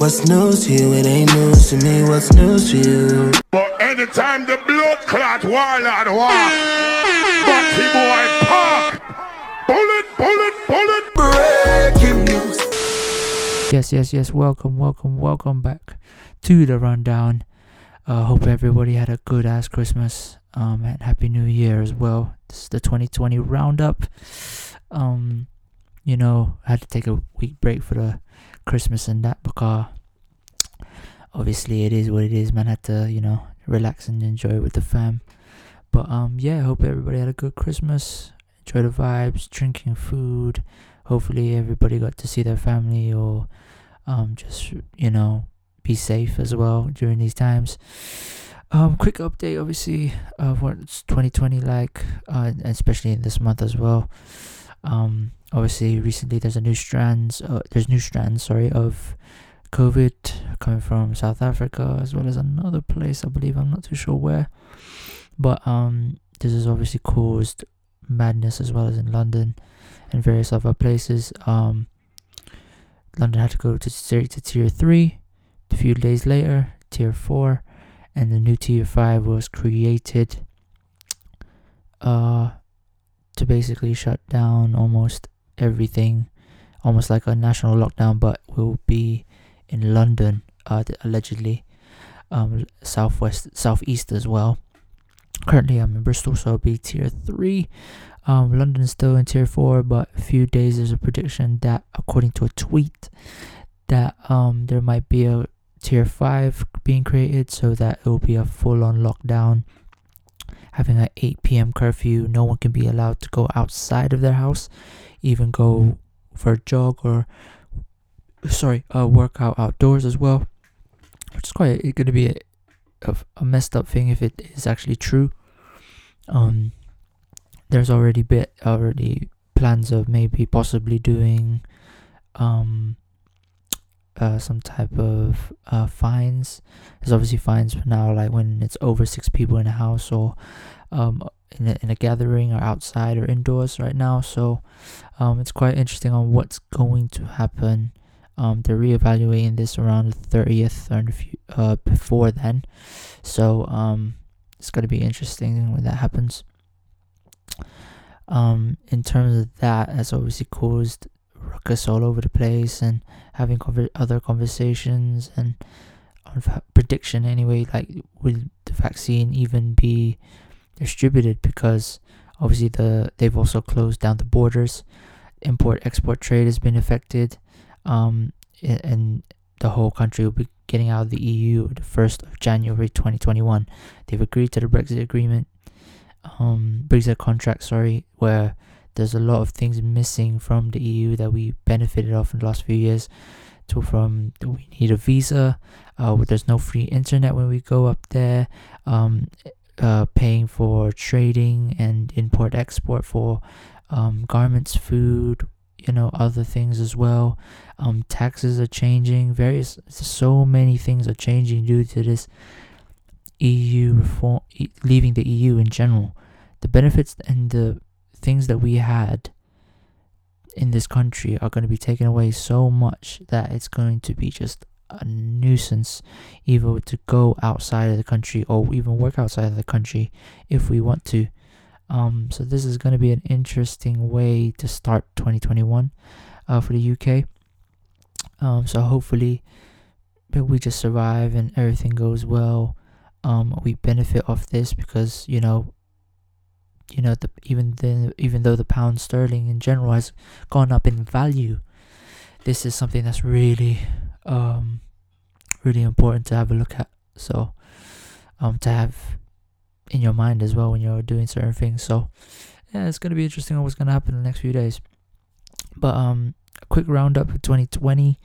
What's news to you? It ain't news to me. What's news to you? But anytime the blood clot wild and walk, Bucky boy park. Bullet, bullet, bullet. Breaking news. Yes. Welcome back to the rundown. Hope everybody had a good ass Christmas and Happy New Year as well. This is the 2020 roundup. You know, I had to take a week break for the Christmas and that because obviously it is what it is, man. I had to, you know, relax and enjoy with the fam. But yeah, hope everybody had a good Christmas. Enjoy the vibes, drinking food. Hopefully everybody got to see their family or just, you know, be safe as well during these times. Quick update, obviously, of what's 2020 like, especially in this month as well. Obviously recently there's a new strand of COVID coming from South Africa as well as another place, I believe, I'm not too sure where, but this has obviously caused madness as well as in London and various other places. London had to go to tier 3 a few days later, tier 4, and the new tier 5 was created to basically shut down almost everything, almost like a national lockdown, but will be in London, allegedly, southeast as well. Currently I'm in Bristol, so I'll be tier 3. London is still in tier 4, but a few days there's a prediction that, according to a tweet, that there might be a tier 5 being created, so that it will be a full-on lockdown, having an 8 p.m. curfew. No one can be allowed to go outside of their house, even go for a jog or workout outdoors as well, which is quite going to be a messed up thing if it is actually true. There's already plans of maybe possibly doing some type of fines. There's obviously fines for now, like when it's over 6 people in a house or in a gathering or outside or indoors right now. So it's quite interesting on what's going to happen. They're reevaluating this around the 30th or before then. So it's going to be interesting when that happens. In terms of that, that's obviously caused ruckus all over the place and having other conversations and prediction anyway, like will the vaccine even be distributed, because obviously they've also closed down the borders, import export trade has been affected, and the whole country will be getting out of the EU the 1st of January 2021. They've agreed to the Brexit agreement, Brexit contract, where there's a lot of things missing from the EU that we benefited off in the last few years. We need a visa, there's no free internet when we go up there, paying for trading and import export for garments, food, you know, other things as well. Taxes are changing, so many things are changing due to this EU reform, leaving the EU in general. The benefits and the things that we had in this country are going to be taken away so much that it's going to be just a nuisance, either to go outside of the country or even work outside of the country if we want to. So this is going to be an interesting way to start 2021 for the UK. So hopefully we just survive and everything goes well. We benefit off this because, you know, even though the pound sterling in general has gone up in value, this is something that's really, really important to have a look at. So, to have in your mind as well when you're doing certain things. So, yeah, it's gonna be interesting on what's gonna happen in the next few days. But a quick roundup of 2020.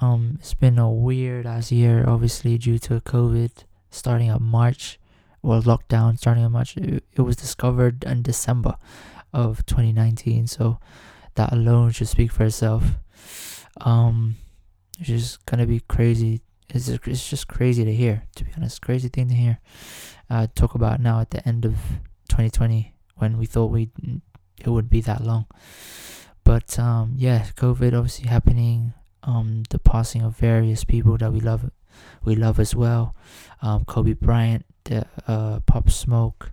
It's been a weird ass year, obviously, due to COVID starting up March. Well, lockdown starting in March. It was discovered in December of 2019, so that alone should speak for itself. It's just gonna be crazy. It's just crazy to hear, to be honest. Crazy thing to hear. Talk about now at the end of 2020 when we thought it would be that long, but yeah, COVID obviously happening. the passing of various people that we love as well. Kobe Bryant, Pop Smoke,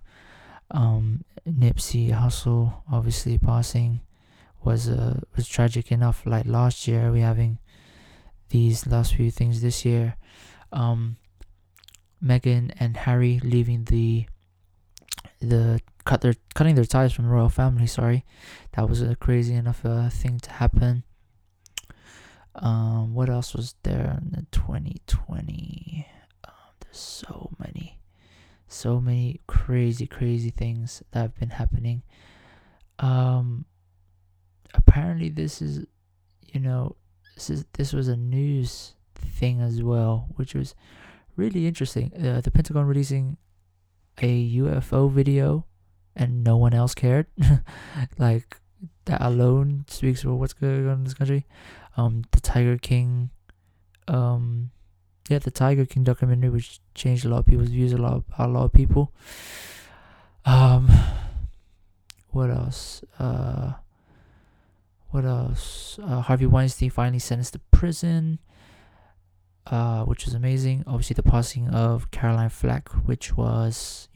Nipsey Hustle, obviously passing was tragic enough. Like last year, we having these last few things this year. Megan and Harry leaving cutting their ties from the royal family. Sorry, that was a crazy enough thing to happen. What else was there in the 2020? There's so many crazy things that have been happening. Apparently, this was a news thing as well, which was really interesting. The Pentagon releasing a UFO video, and no one else cared. Like, that alone speaks for what's going on in this country. The Tiger King documentary, which changed a lot of people's views, a lot of people. What else? Harvey Weinstein finally sentenced to prison, which was amazing. Obviously, the passing of Caroline Flack, which was,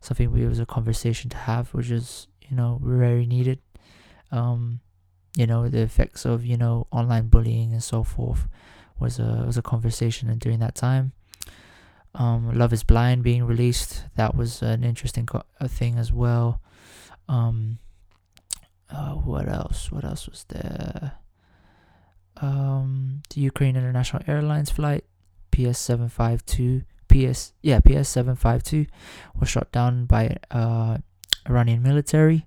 something it was a conversation to have, which is, very needed. The effects of, online bullying and so forth was a conversation and during that time. Love Is Blind being released, that was an interesting thing as well. What else was there? The Ukraine International Airlines flight PS752 was shot down by Iranian military.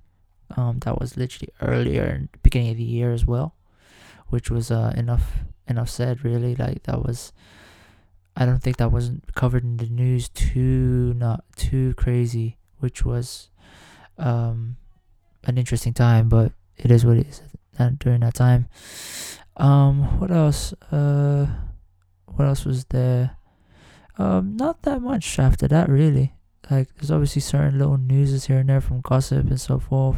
That was literally earlier in the beginning of the year as well, which was enough said, really. Like, that was, I don't think that wasn't covered in the news not too crazy, which was an interesting time, but it is what it is during that time. What else was there? Not that much after that, really. Like, there's obviously certain little news here and there from gossip and so forth.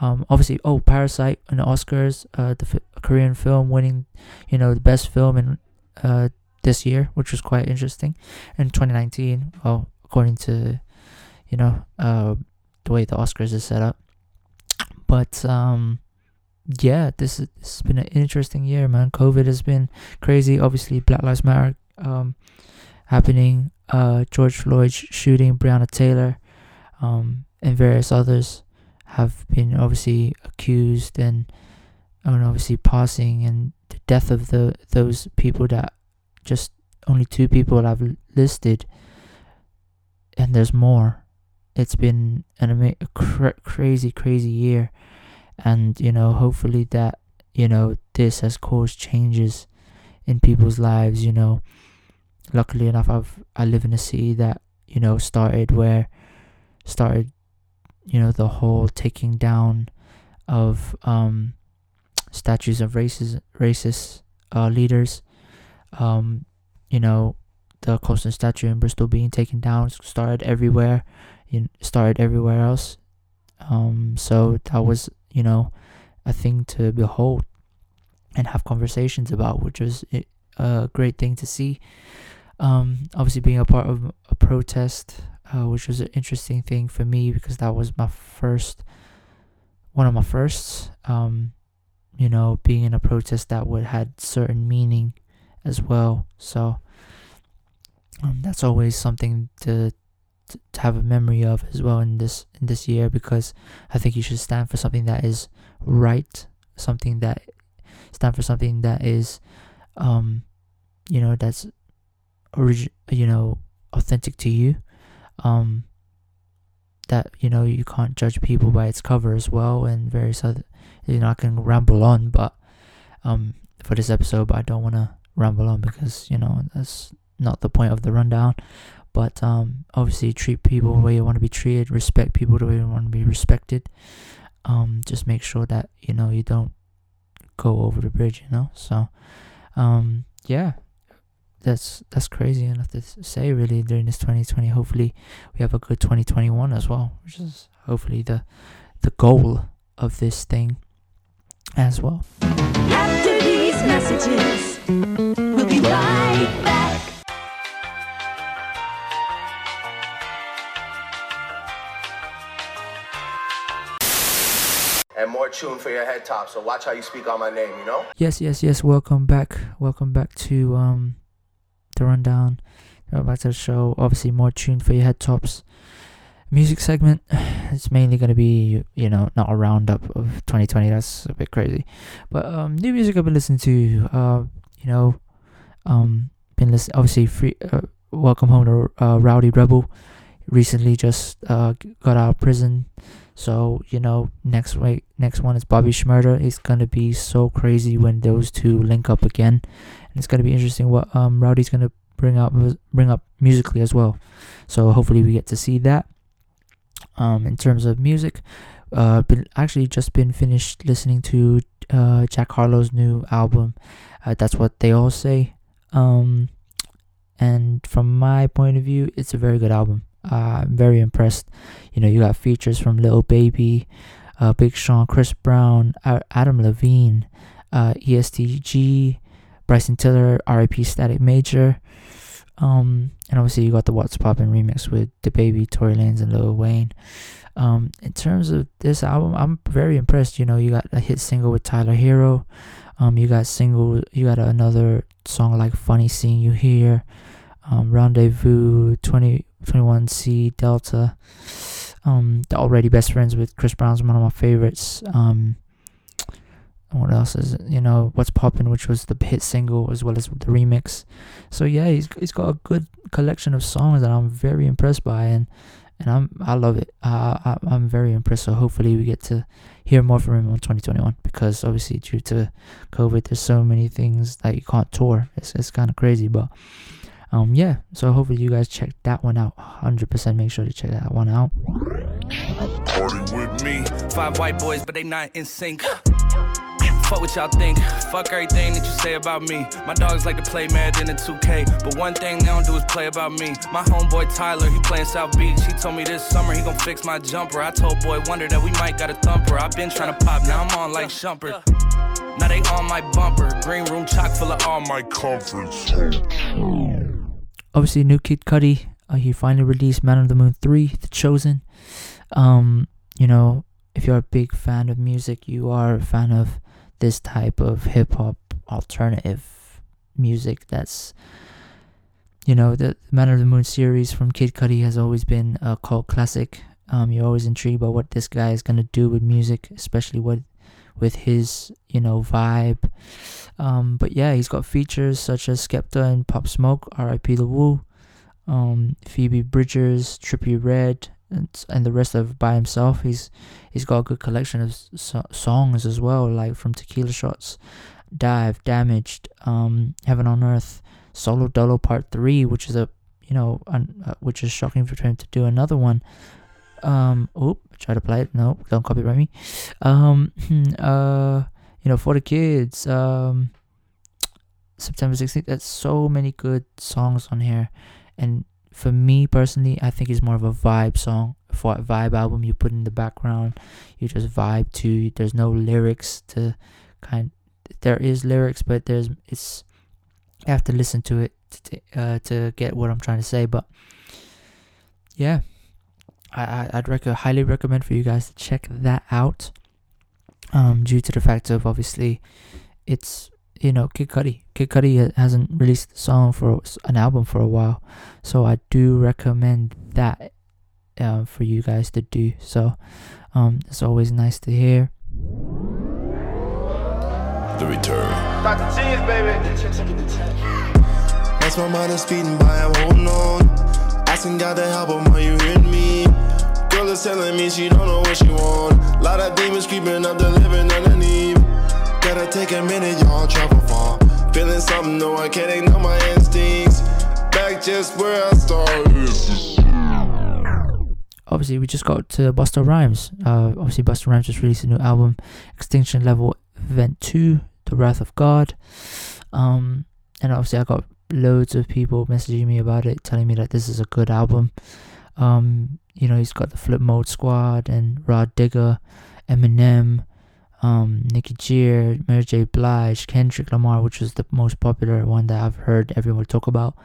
Obviously, Parasite and the Oscars, Korean film winning, the best film in this year, which was quite interesting. In 2019, according to, the way the Oscars is set up. But, this has been an interesting year, man. COVID has been crazy. Obviously, Black Lives Matter happening, George Floyd shooting, Breonna Taylor, and various others have been obviously accused and obviously passing, and the death of those people that just only two people have listed, and there's more. It's been a crazy year, and hopefully that this has caused changes in people's lives. Luckily enough, I live in a city that started the whole taking down of statues of racist leaders. The Colston statue in Bristol being taken down started everywhere. Started everywhere else. So that was a thing to behold and have conversations about, which was a great thing to see. Obviously being a part of a protest, which was an interesting thing for me, because that was one of my firsts, being in a protest that had certain meaning as well. So that's always something to have a memory of as well in this year, because I think you should stand for something that is right, something that is that's authentic to you. That you can't judge people by its cover as well, and various other. I can ramble on, but for this episode, but I don't want to ramble on, because that's not the point of the rundown. But obviously, treat people the way you want to be treated, respect people the way you want to be respected. Just make sure that you don't go over the bridge. So that's crazy enough to say, really, during this 2020. Hopefully we have a good 2021 as well, which is hopefully the goal of this thing as well. After these these messages. We'll be right back. And more tune for your head top, so watch how you speak on my name, you know? Yes, welcome back to the rundown. Welcome back to the show. Obviously more tune for your head tops. Music segment, it's mainly going to be, you know, not a roundup of 2020, that's a bit crazy, but new music I've been listening to, been listening, obviously, Welcome Home to Rowdy Rebel, recently just got out of prison, so, you know, next one is Bobby Shmurda. It's going to be so crazy when those two link up again, and it's going to be interesting what Rowdy's going to bring up musically as well, so hopefully we get to see that. In terms of music, been finished listening to Jack Harlow's new album, That's What They All Say, and from my point of view, it's a very good album. I'm very impressed. You know, you got features from Lil Baby, Big Sean, Chris Brown, Adam Levine, ESTG, Bryson Tiller, R.I.P. Static Major. And obviously you got the What's Poppin' remix with DaBaby, Tory Lanez, and Lil Wayne. In terms of this album, I'm very impressed. You know, you got a hit single with Tyler Hero. You got another song like Funny Seeing You Here, Rendezvous, 21C Delta. The Already Best Friends with Chris Brown's one of my favorites. What else is it? You know, What's Poppin', which was the hit single as well as the remix. So yeah, he's got a good collection of songs that I'm very impressed by, and I love it. I'm very impressed. So hopefully we get to hear more from him in 2021, because obviously due to COVID, there's so many things that you can't tour. It's kind of crazy, but yeah. So hopefully you guys check that one out. 100% make sure to check that one out. Party with me. 5 white boys, but they not in sync. Fuck what y'all think, fuck everything that you say about me. My dogs like to play Madden and 2K, but one thing they don't do is play about me. My homeboy Tyler, he playing South Beach. He told me this summer he gon' fix my jumper. I told Boy Wonder that we might got a thumper. I been tryna pop, now I'm on like Shumper. Now they on my bumper, green room chock full of all my comforts. Obviously new Kid Cudi, he finally released Man on the Moon 3, The Chosen. You know, if you're a big fan of music, you are a fan of this type of hip-hop alternative music. That's, you know, the Man of the Moon series from Kid Cudi has always been a cult classic. You're always intrigued by what this guy is going to do with music, especially with his, you know, vibe. But yeah, he's got features such as Skepta and Pop Smoke, R.I.P. The Woo, Phoebe Bridgers, Trippie Redd, and the rest of by himself. He's got a good collection of songs as well, like from Tequila Shots, Dive, Damaged, Heaven on Earth, Solo Dolo Part 3, which is which is shocking for him to do another one. Try to play it. No, don't copyright me. For the kids. September 16th. That's so many good songs on here, and for me personally, I think it's more of a vibe song, for a vibe album. You put in the background, you just vibe to. There's no lyrics to There is lyrics, but I have to listen to it to get what I'm trying to say. But yeah, I'd highly recommend for you guys to check that out. Due to the fact of obviously, it's, you know, Kid Cudi hasn't released a song for an album for a while, so I do recommend that for you guys to do. So it's always nice to hear. The return. About to cheese, baby. That's my mind is speeding by, I'm holding on. Asking God to help him, are you hearing me? Girl is telling me she don't know what she want. Lot of demons creeping up the living underneath. Gotta take a minute, y'all travel far. Feeling something, no, I can't ignore my instincts. Back just where I started. Obviously, we just got to Busta Rhymes. Busta Rhymes just released a new album, Extinction Level Event 2, The Wrath of God. And obviously, I got loads of people messaging me about it, telling me that this is a good album. He's got the Flip Mode Squad and Rod Digger, Eminem, Nicki Jam, Mary J. Blige, Kendrick Lamar, which was the most popular one that I've heard everyone talk about,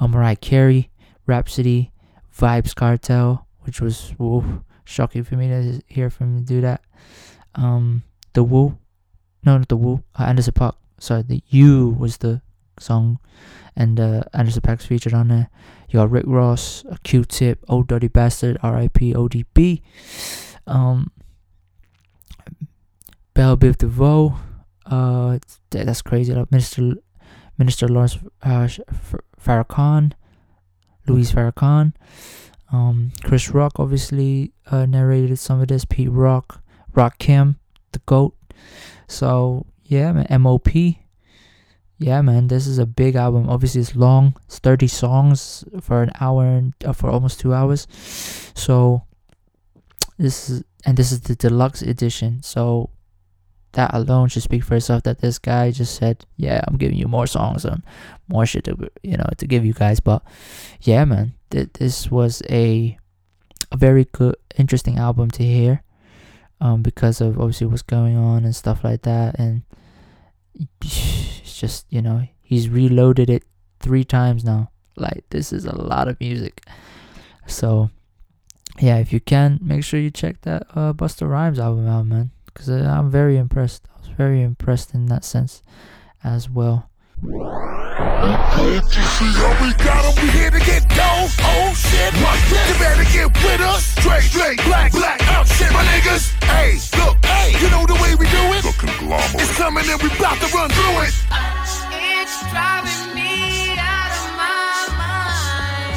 Mariah Carey, Rhapsody, Vybz Kartel, which was shocking for me to hear from him do that, Anderson Paak, sorry, the U was the song, and Anderson Paak's featured on there. You got Rick Ross, Q-Tip, Old Dirty Bastard, R.I.P. ODB, Belle Biv DeVoe, that's crazy, like Minister Lawrence Farrakhan, Louise Farrakhan, Chris Rock obviously narrated some of this, Pete Rock, Rakim, the GOAT. So yeah, man, M.O.P. Yeah, man, this is a big album. Obviously, it's long. It's 30 songs for an hour and for almost 2 hours. So this is the deluxe edition. So that alone should speak for itself. That this guy just said, "Yeah, I'm giving you more songs and more shit to to give you guys." But yeah, man, this was a very good, interesting album to hear, because of obviously what's going on and stuff like that, and. It's just he's reloaded it 3 times now. Like, this is a lot of music. So yeah, if you can, make sure you check that Busta Rhymes album out, man, because I'm very impressed. I was very impressed in that sense as well. It's driving me out of my mind.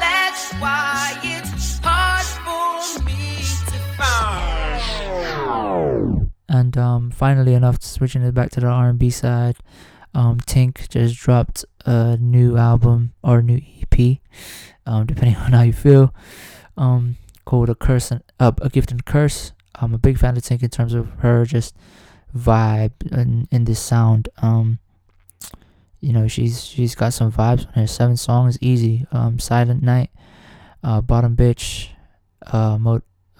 That's why it's hard for me to find. And finally enough, switching it back to the R&B side, Tink just dropped a new album or a new EP, depending on how you feel, called A Gift and a Curse. I'm a big fan of Tink in terms of her just vibe and in this sound. She's got some vibes on her. 7 songs easy. Silent Night, Bottom Bitch,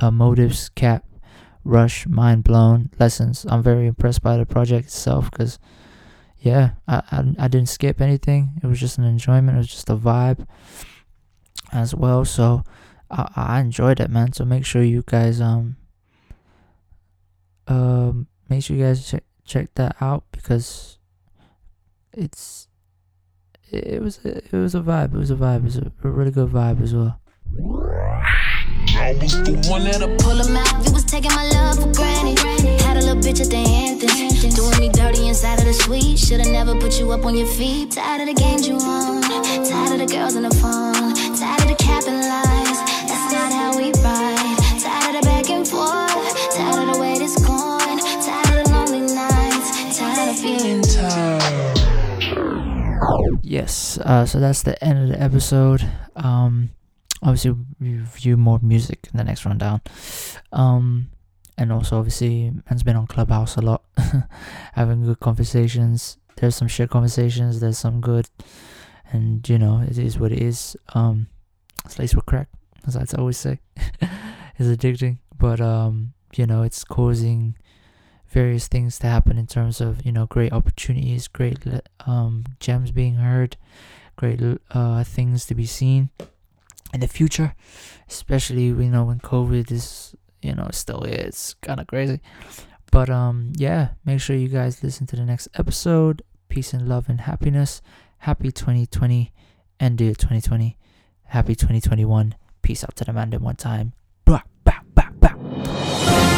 Motives, Cap, Rush, Mind Blown, Lessons. I'm very impressed by the project itself because. Yeah, I didn't skip anything. It was just an enjoyment. It was just a vibe as well. So I enjoyed it, man. So make sure you guys check that out, because it was a vibe. It was a vibe. It was a really good vibe as well. I was the one that'll pull him out. You was taking my love for granted. Had a little bitch at the anthem, doing me dirty inside of the suite. Should've never put you up on your feet. Tired of the games you own, tired of the girls on the phone, tired of the cap and lies. That's not how we ride. Tired of the back and forth, tired of the way this going, tired of the lonely nights, tired of being tired. Yes, so that's the end of the episode. Obviously, review more music in the next rundown. And also, obviously, man's been on Clubhouse a lot. Having good conversations. There's some shit conversations. There's some good. And, it is what it is. It's laced with crack, as I always say. It's addicting. But, it's causing various things to happen in terms of, great opportunities, great gems being heard, great things to be seen. In the future, especially when COVID is still here, it's kind of crazy, but yeah, make sure you guys listen to the next episode. Peace and love and happiness. Happy 2020, end of 2020. Happy 2021. Peace out to the man. One time. Bah, bah, bah, bah.